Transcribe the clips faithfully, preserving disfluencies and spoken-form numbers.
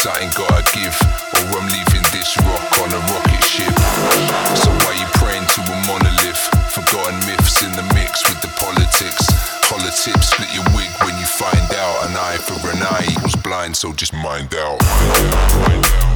Something gotta give, or I'm leaving this rock on a rocket ship. So why you praying to a monolith? Forgotten myths in the mix with the politics. Holotip, split your wig when you find out. An eye for an eye equals blind, so just mind out. Mind out, mind out.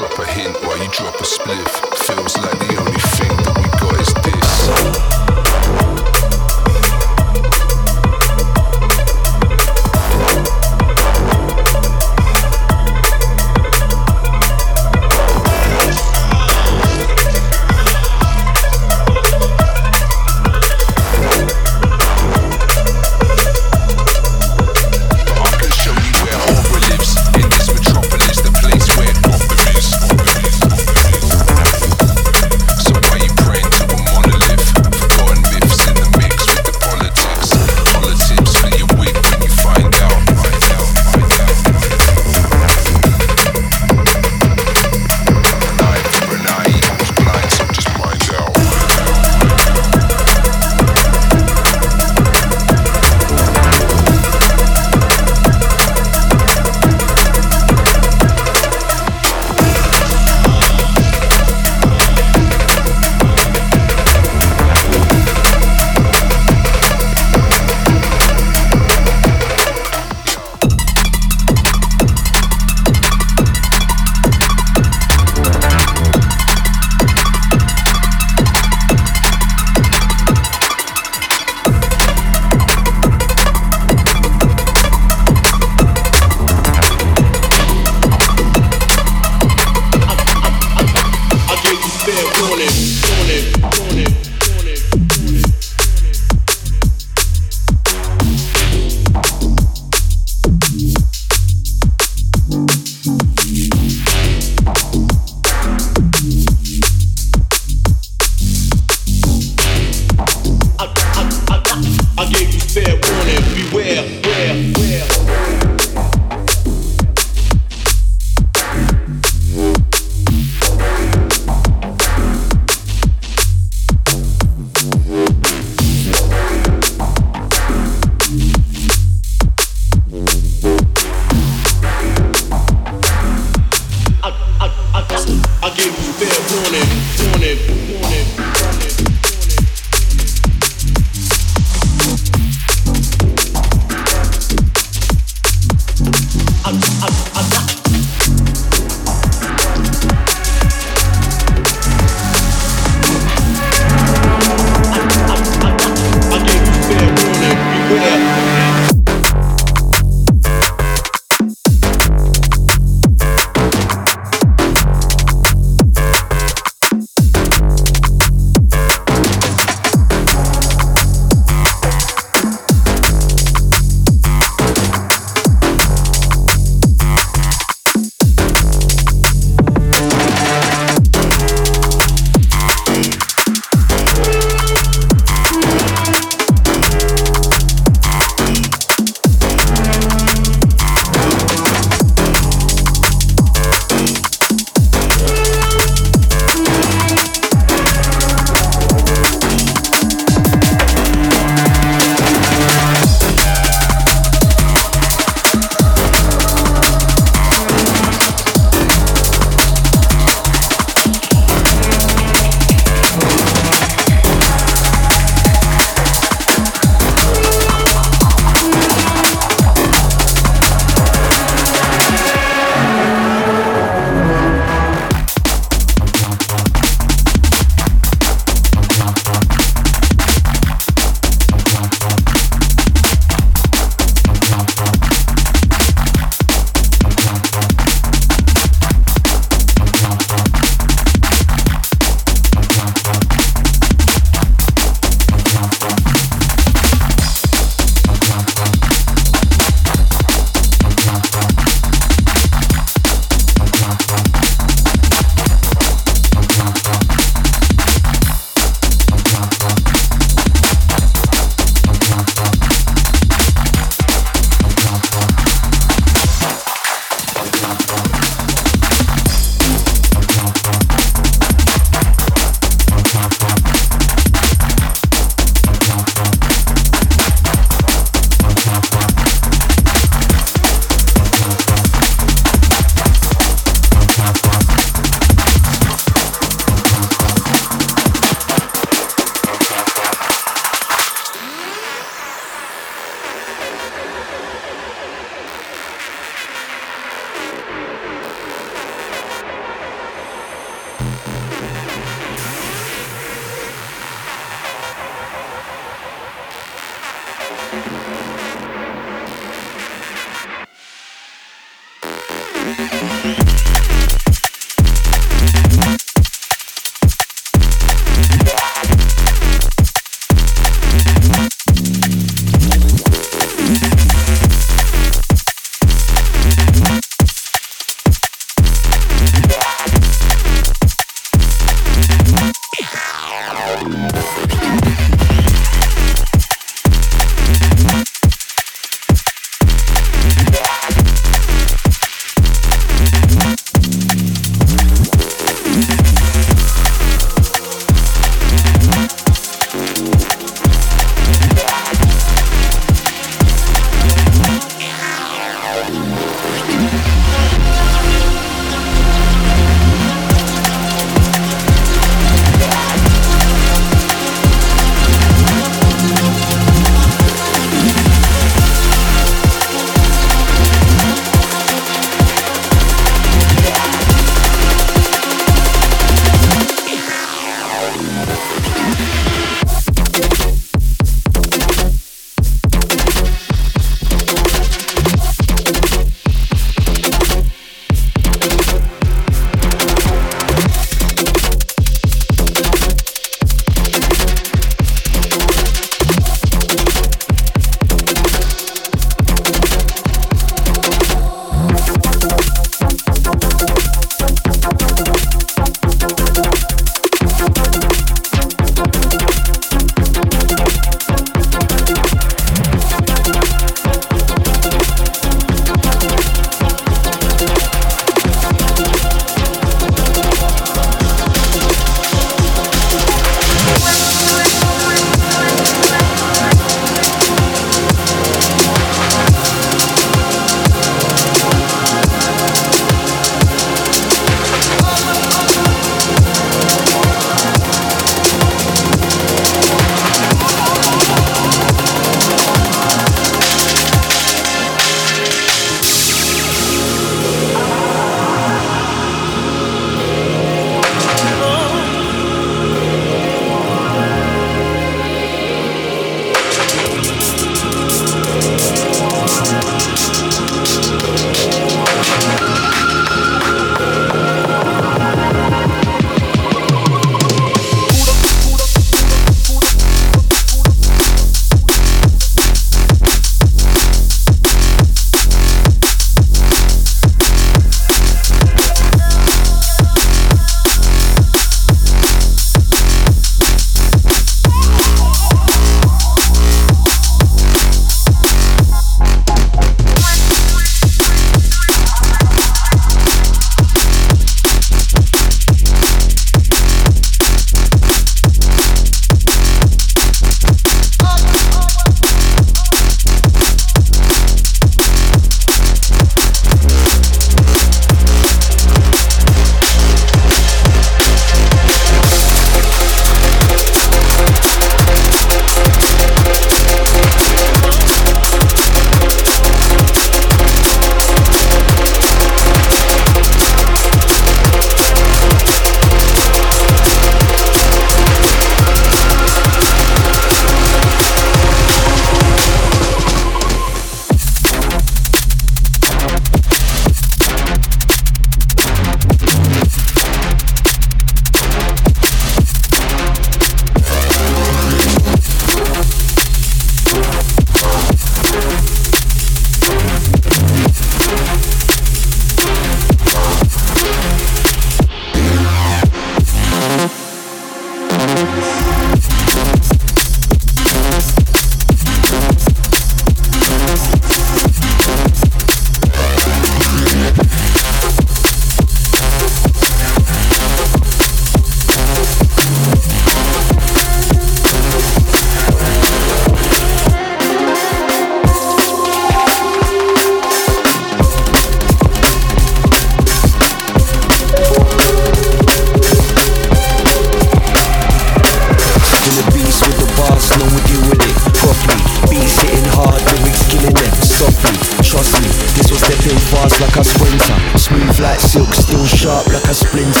splinter.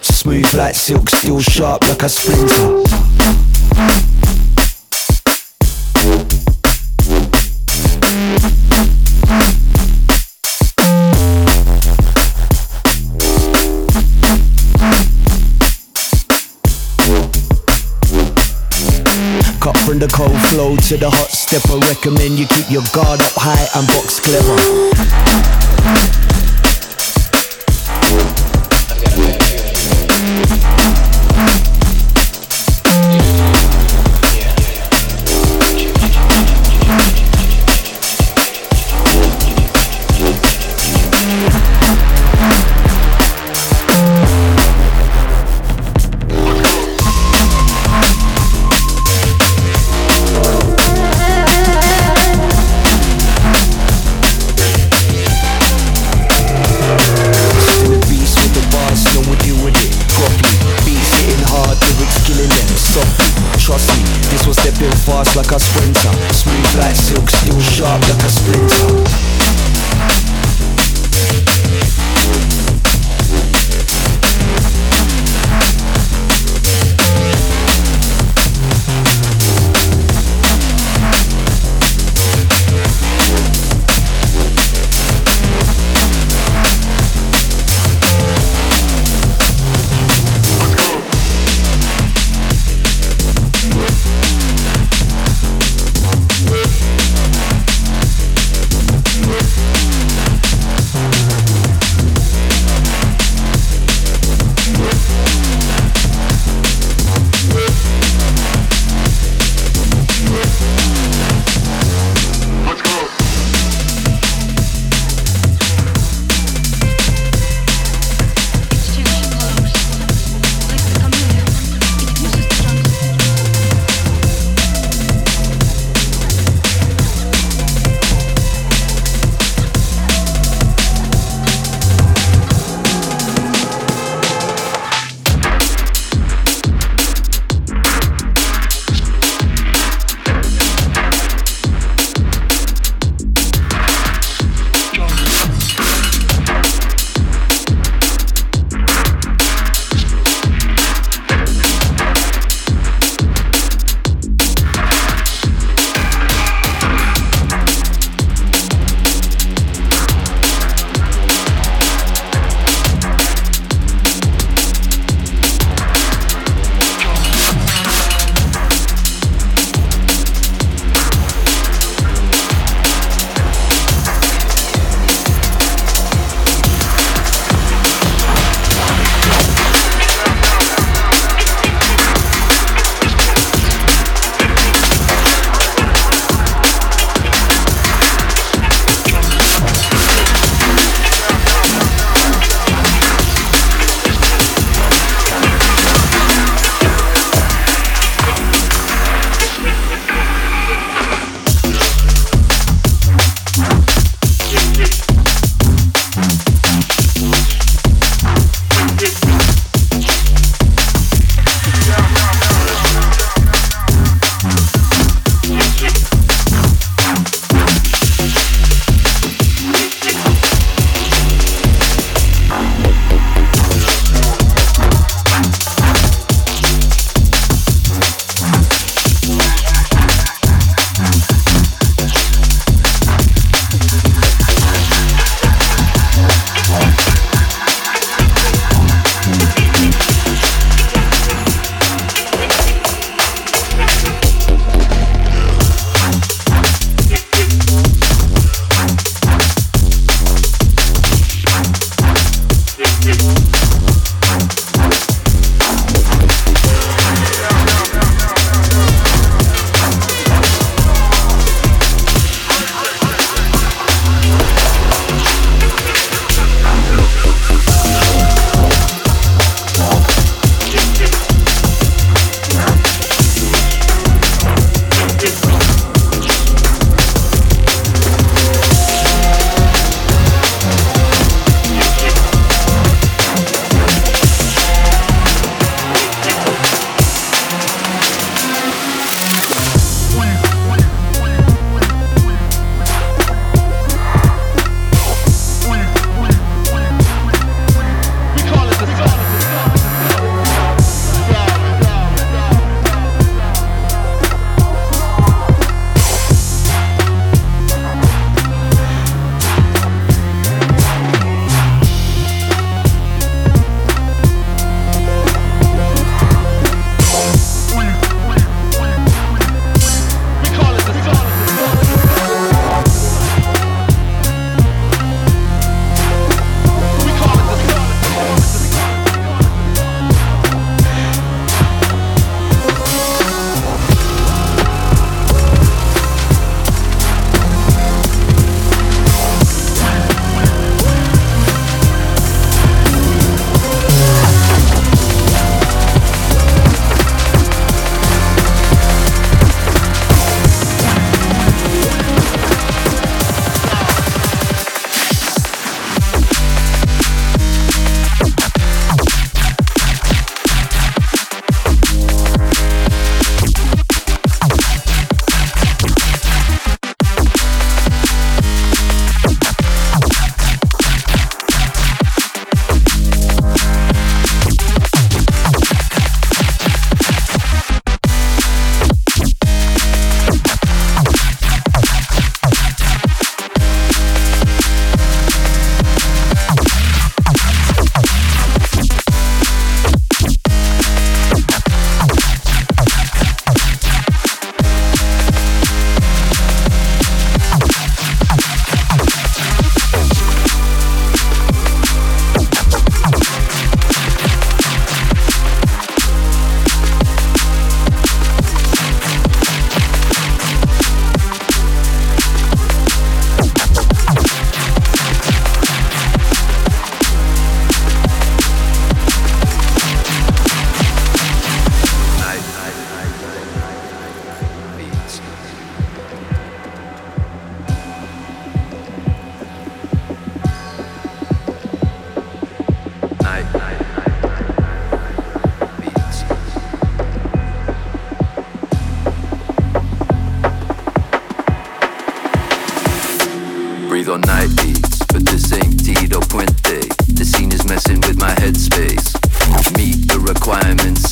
Smooth like silk, steel sharp like a splinter. Up from the cold flow to the hot stepper, recommend you keep your guard up high and box clever. Fast like a sprinter, smooth like silk, steel sharp like a splinter.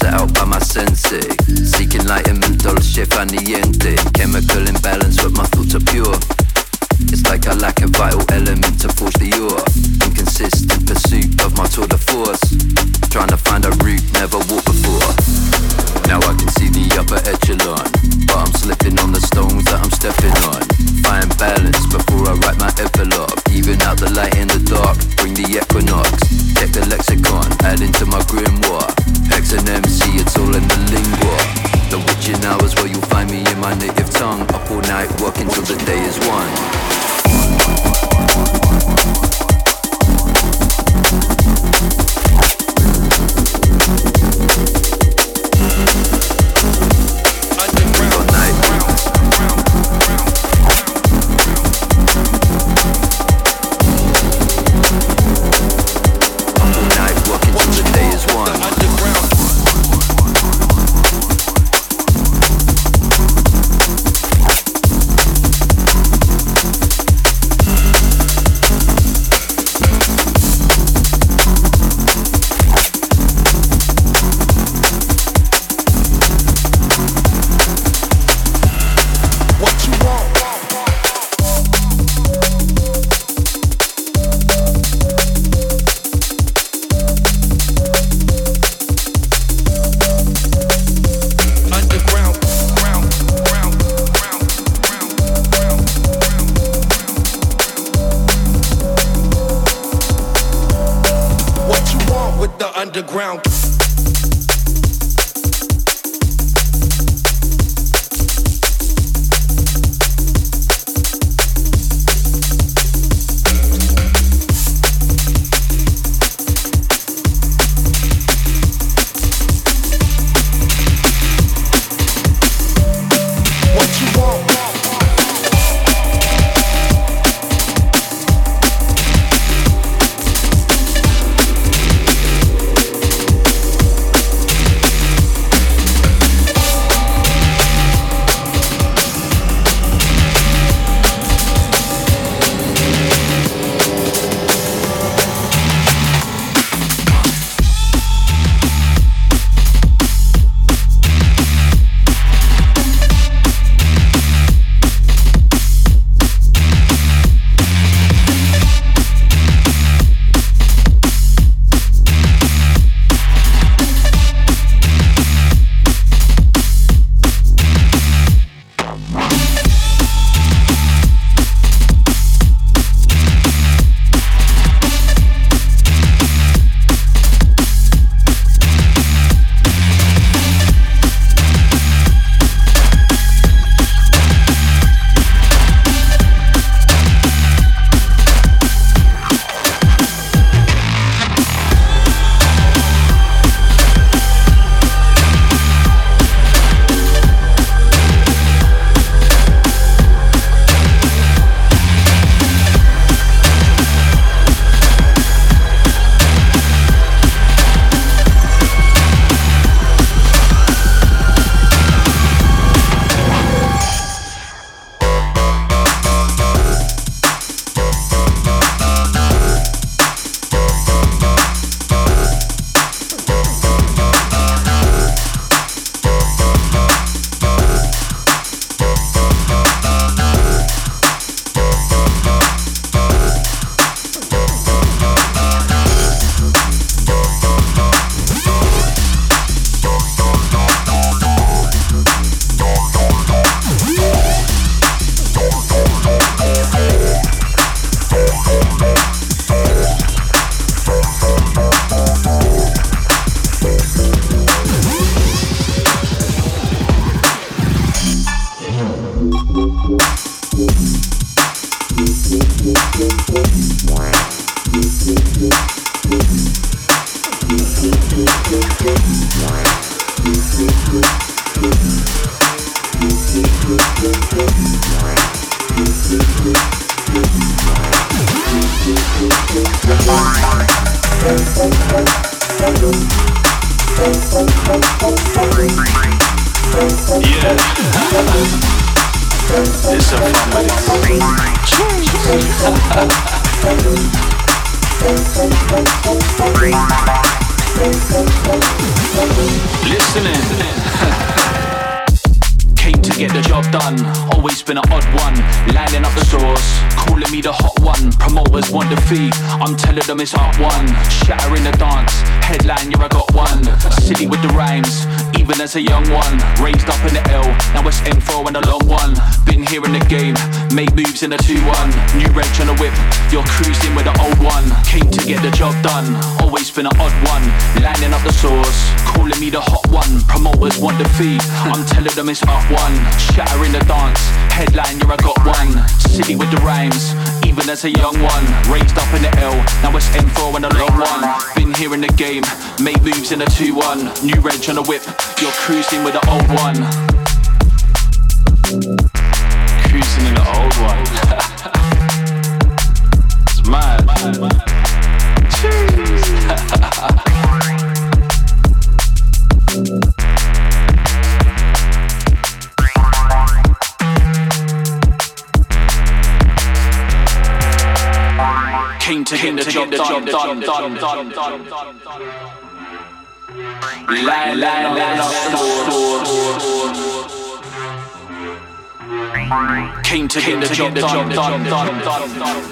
set out by my sensei. Seek enlightenment, dolce fa niente. Chemical imbalance, but my thoughts are pure. It's like I lack a vital element to forge the ore. Inconsistent pursuit of my tour de force. Trying to find a route never walked before. Now I can see the upper echelon, but I'm slipping on the stones that I'm stepping on. Find balance before I write my epilogue. Even out the light in the dark, bring the equinox. Check the lexicon, add into my grimoire. Hex and M C, it's all in the lingua. The witching hours where you'll find me in my native tongue. Up all night working till the day is one. listening. Came to get the job done, always been an odd one. Lining up the source, calling me the hot one. Promoters want the fee, I'm telling them it's hot one. Shattering the dance, headline, yeah I got one. City with the rhymes, even as a young one. Raised up in the L, now it's M four and a long one. Been here in the game, made moves in the two one. New wrench on the whip, you're cruising with the old one. Came to get the job done, always been an odd one. Lining up the source, calling me the hot one. Promoters want the fee, I'm telling them it's up one. Shattering the dance, headline, yeah I got one. City with the rhymes, even as a young one. Raised up in the L, now it's M four and a long one. Been here in the game, made moves in the two one. New wrench on the whip, you're cruising with the old one. Cruising in the old one. It's mad. Came to him, the job done, done, done, done, done, done, done. Line, line, line up the stores. Came to get the job done, done, done, done, done.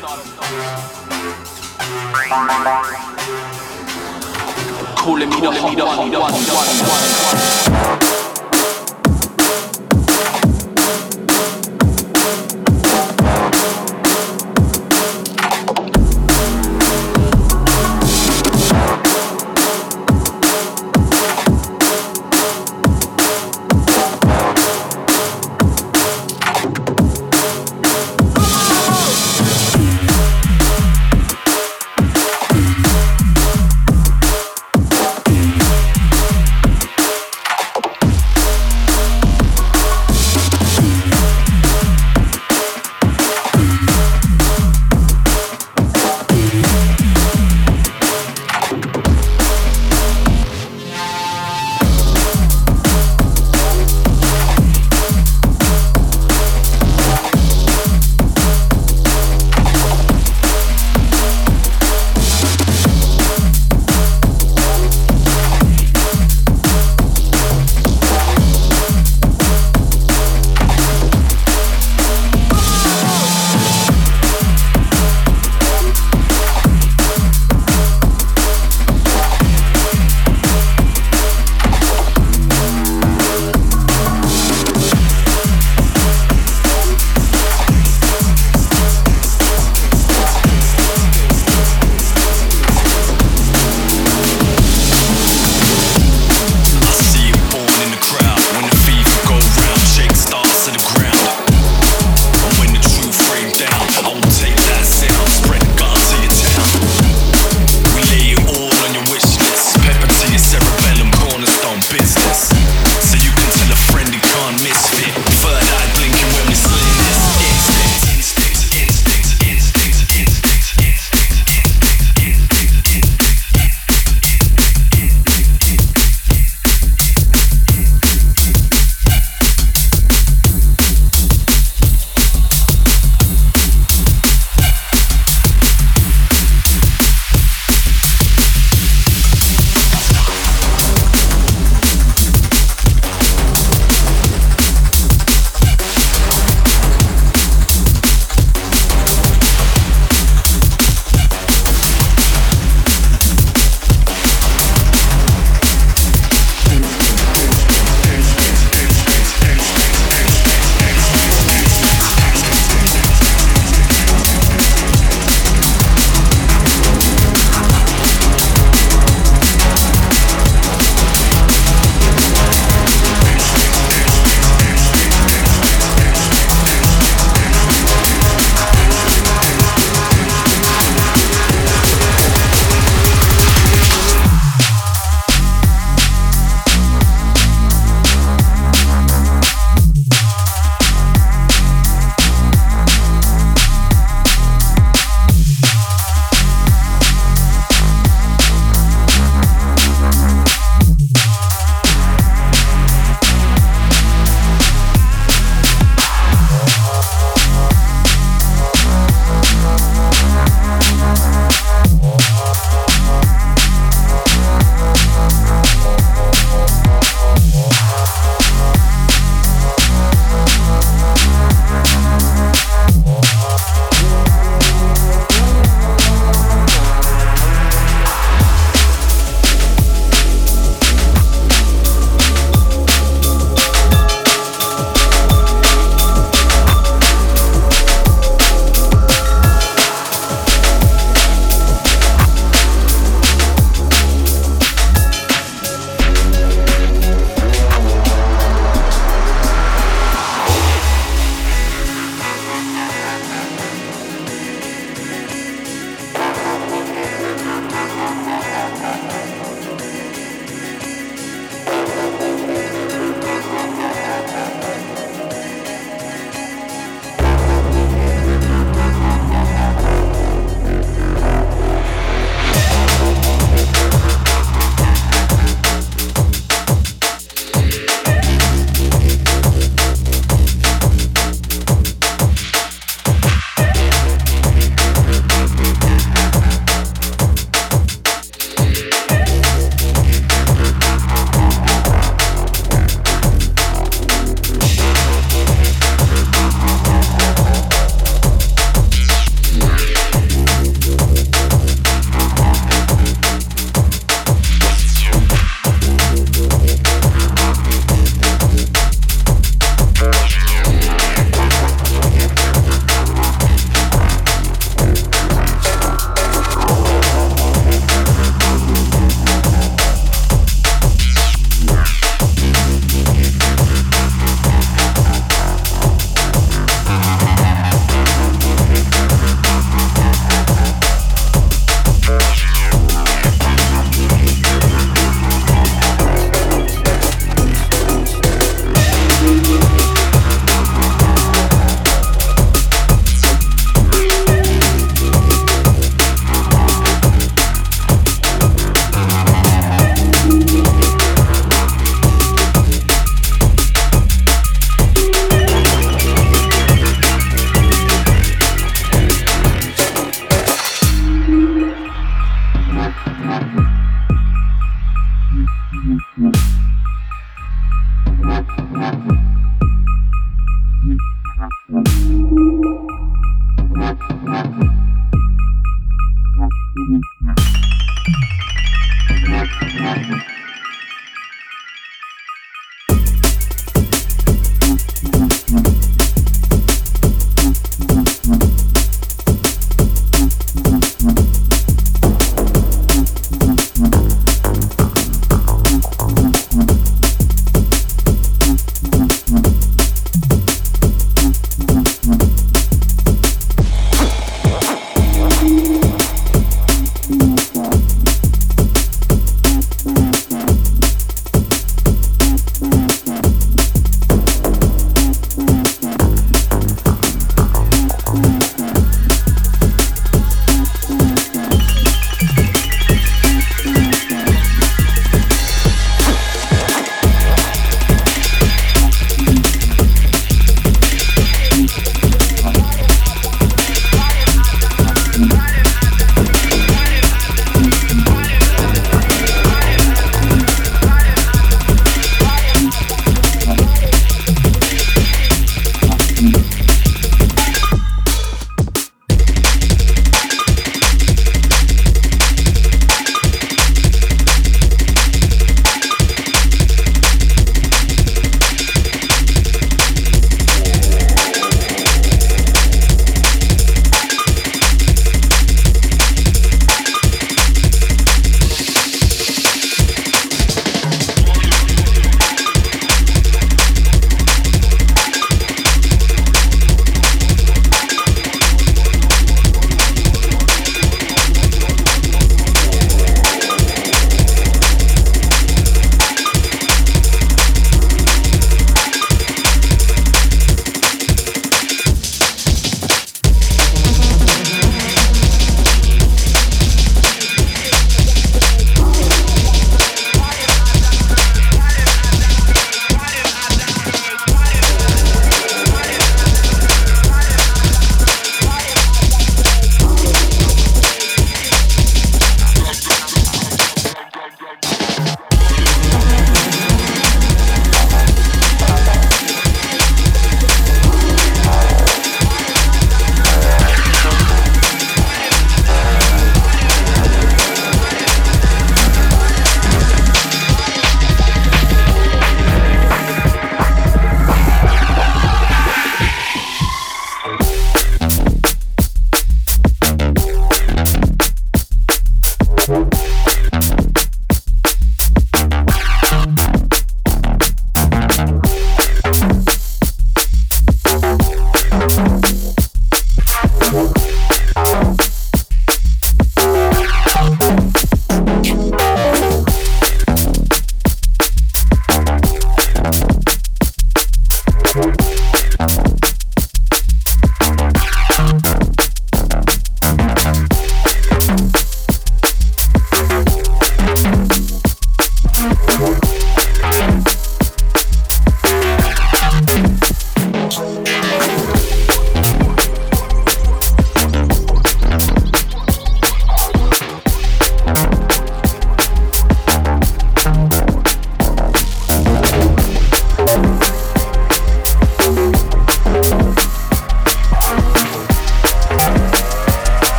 Calling me the hot one, one, one, one.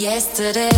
yesterday.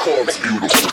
hardcore. It's beautiful.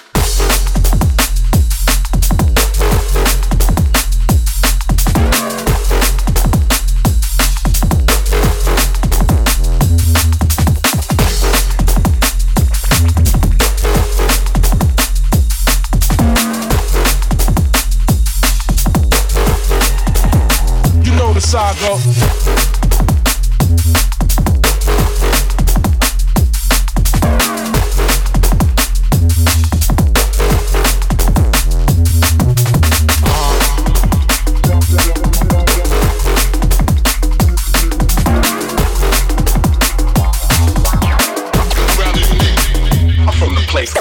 Place.